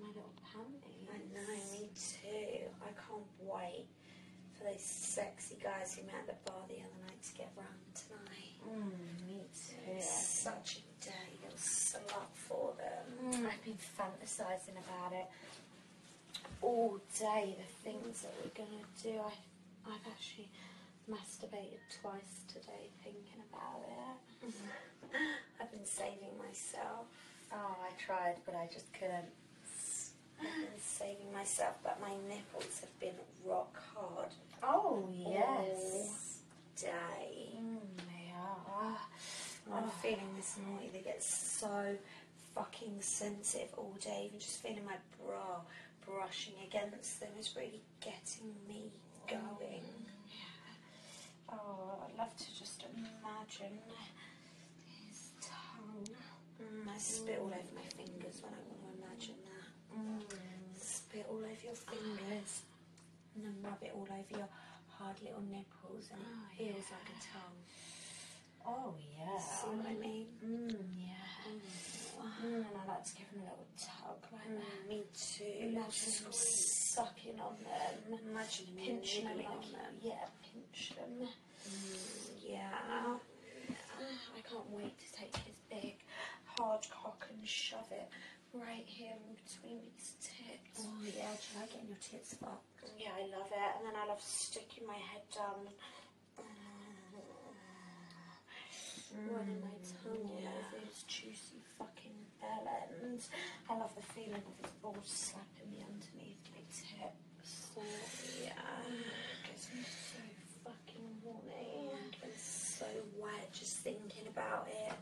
my little panties. I know, me too. I can't wait for those sexy guys who met at the bar the other night to get round tonight. Me too. It was such a day. It was so up for them. I've been fantasising about it all day, the things that we're going to do. I've actually masturbated twice today thinking about it. I've been saving myself. Oh, I tried, but I just couldn't. I've been saving myself, but my nipples have been rock hard. Oh, yes. All day. They are. I'm feeling this naughty. They get so fucking sensitive all day. Even just feeling my bra brushing against them is really getting me going. Yeah. Oh, I'd love to just imagine his tongue. I spit all over my fingers when I want to imagine that. Spit all over your fingers and then rub it all over your hard little nipples and it feels like a tongue. Oh, yeah. See what I mean? Yeah. And I like to give them a little tug like that. Me too. Imagine sucking on them. Imagine pinching them on them. Yeah, pinch them. Yeah. I can't wait to take his big hard cock and shove it right here in between these tits. Oh yeah, do you like getting your tits fucked? Yeah, I love it. And then I love sticking my head down running my tongue over his juicy fucking bell end. I love the feeling of his balls slapping me underneath my tips. Oh yeah, it gets me so fucking horny. So wet just thinking about it.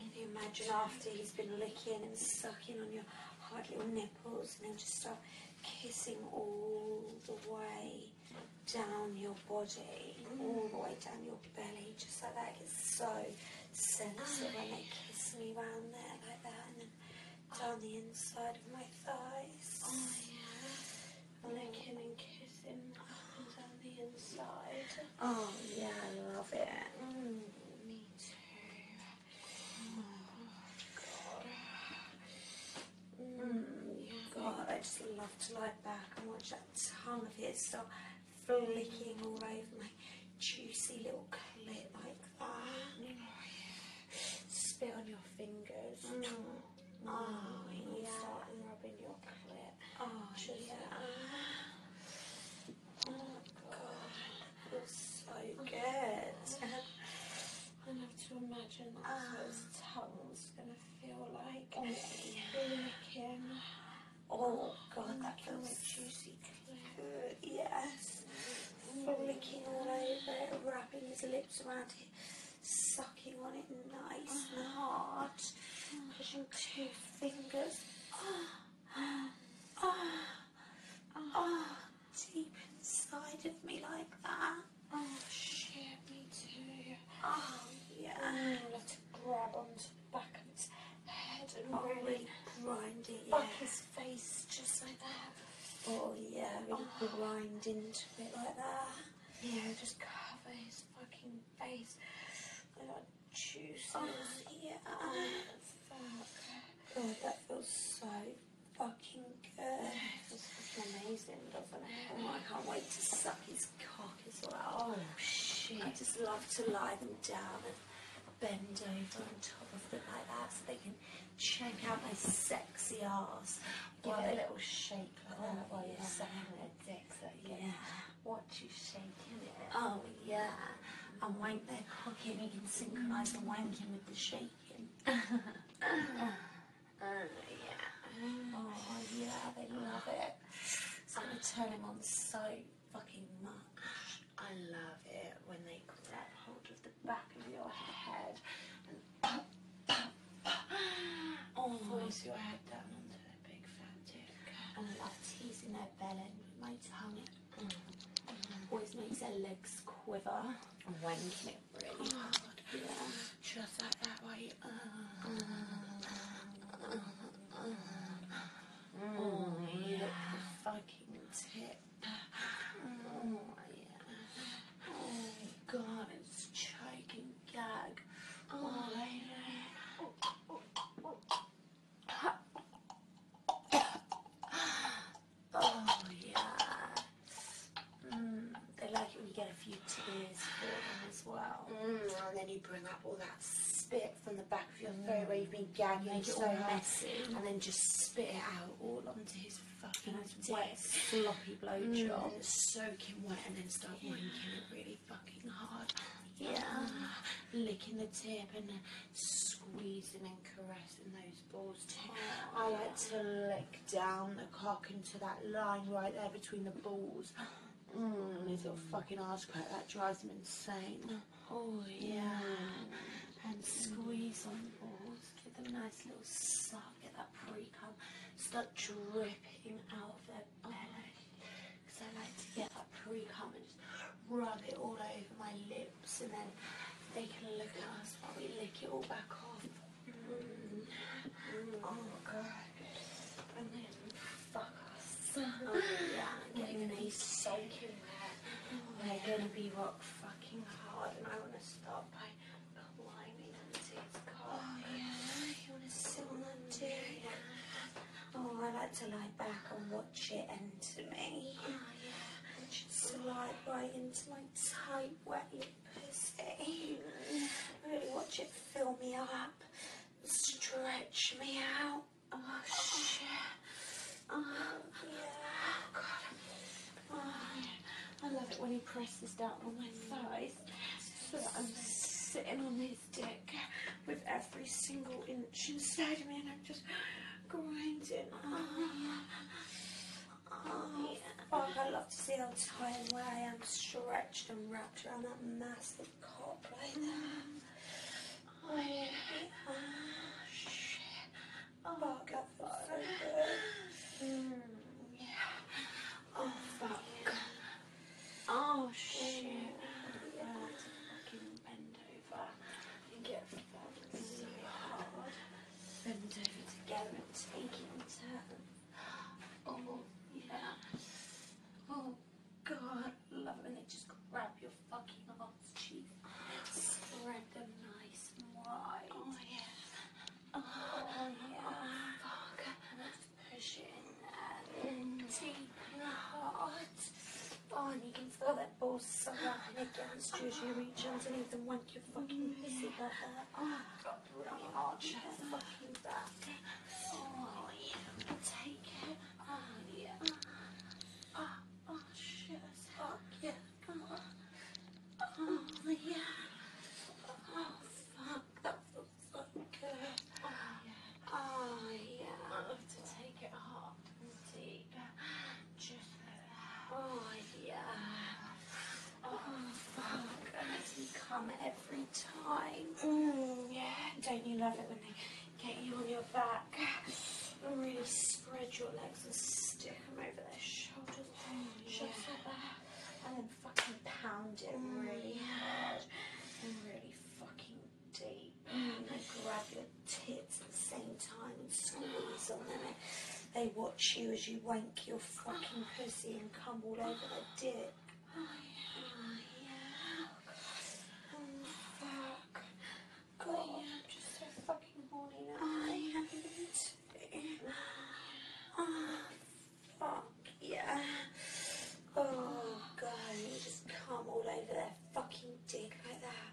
Can you imagine after he's been licking and sucking on your hard little nipples and he'll just start kissing all the way down your body, all the way down your belly, just like that. It's so sensitive when they kiss me round there like that and then down the inside of my thighs. Licking and kissing on the inside. Oh yeah, I love it. Me too. Oh god. God, I just love to lie back and watch that tongue of his start flicking all over my juicy little clit like that. Spit on your fingers. Oh, yeah. And rubbing your clit. Oh, Oh, God. It feels so good. I love to imagine those tongues going to feel like. Licking. Oh, God, that feels juicy clit. Yes. Flicking all over it, wrapping his lips around it, sucking on it nice and hard. Pushing two fingers deep inside of me like that. Oh shit, me too. Oh yeah. I love to grab onto the back of his head and really grind it. Fuck his face just like that. Oh yeah, really grind into it like that. Yeah, just cover his fucking face. I got juices. God, that feels so fucking good. It feels fucking amazing, doesn't it? Oh, I can't wait to suck his cock as well. Oh shit. I just love to lie them down and bend over on top of them like that so they can check out my sexy arse. Give it a little shake like that while you're sucking their dicks so you can watch you shaking it. Oh yeah, and wank their cock in. You can synchronise the wanking with the shaking. Oh yeah, they love it. It's going to turn them on so fucking much. I love it when they grab hold of the back of your head and force your head down onto their big fat dick. And I love teasing their belly with my tongue. Always makes their legs quiver. And wanking it really hard. Yeah. Just like that way. Look at the fucking tip. Oh my god, it's choke and gag. well. And then you bring up all that spit from the back of your throat where you've been gagging so messy, and then just spit it out all onto his fucking wet, sloppy blowjob. Soak him wet and then start wanking it really fucking hard. Licking the tip and then squeezing and caressing those balls too. I like to lick down the cock into that line right there between the balls. His little fucking arse crack, that drives him insane. Oh yeah. And squeeze on the balls, give them a nice little suck, get that pre-cum, start dripping out of their belly. Because I like to get that pre-cum and just rub it all over my lips, and then they can look at us while we lick it all back off. Oh god. And then fuck us. Oh yeah, I'm getting a soaking wet. They're gonna be rock fucking hard, and I wanna start by climbing into his car. You wanna sit on that too? Oh, I like to lie back and watch it enter me. And just slide right into my tight, wet pussy. Really watch it fill me up, stretch me out. Oh shit. Oh god. I love it when he presses down on my thighs so that I'm sitting on his dick with every single inch inside of me, and I'm just grinding. Fuck, I love to see how tired where I am, stretched and wrapped around that massive cock right there. Fuck, that felt so good. Oh fuck. Oh shit. I like to fucking bend over and get fucked so hard. Bend over together and take it in turn. Oh yeah. Oh god, I love it when they just grab your fucking arms cheek. Spread them nice and wide. Oh yeah. Fuck. Let's push it in there. Deep and hard. And you can feel that ball sucking against you as you reach underneath and wank your fucking pussy like that. Oh, God, really arch your fucking back. Oh, yeah. Take it. Oh, yeah. Oh, shit. Fuck, yeah. Oh, yeah. Oh, fuck. That feels so good. Oh, yeah. Oh, yeah. I love to take it hard and deep. Just like that. Oh, yeah. Oh, fuck. It makes me come every time. Yeah. Don't you love it when they get you on your back and really spread your legs and stick them over their shoulders? Just like that. And then fucking pound it really hard and really fucking deep. And I grab your tits at the same time and squeeze on them. They watch you as you wank your fucking pussy and come all over their dick. Fuck. God, I'm just so fucking horny now. Fuck, yeah. Oh god, you just come all over their fucking dick like that.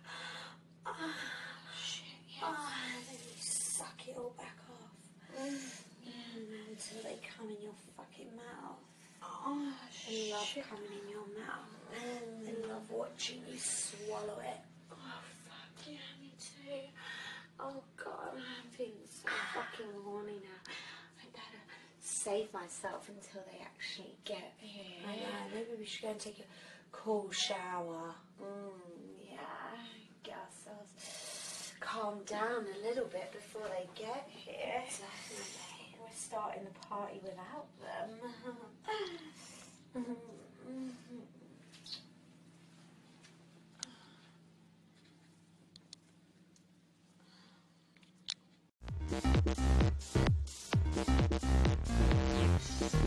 And then you suck it all back off until they come in your fucking mouth. I love coming in your mouth. I love watching you swallow it. Oh fuck yeah, me too. Oh god, I'm feeling so fucking horny now. I better save myself until they actually get here. I know. Maybe we should go and take a cool shower. Yeah. Get ourselves calmed down a little bit before they get here. Definitely. We're starting the party without them.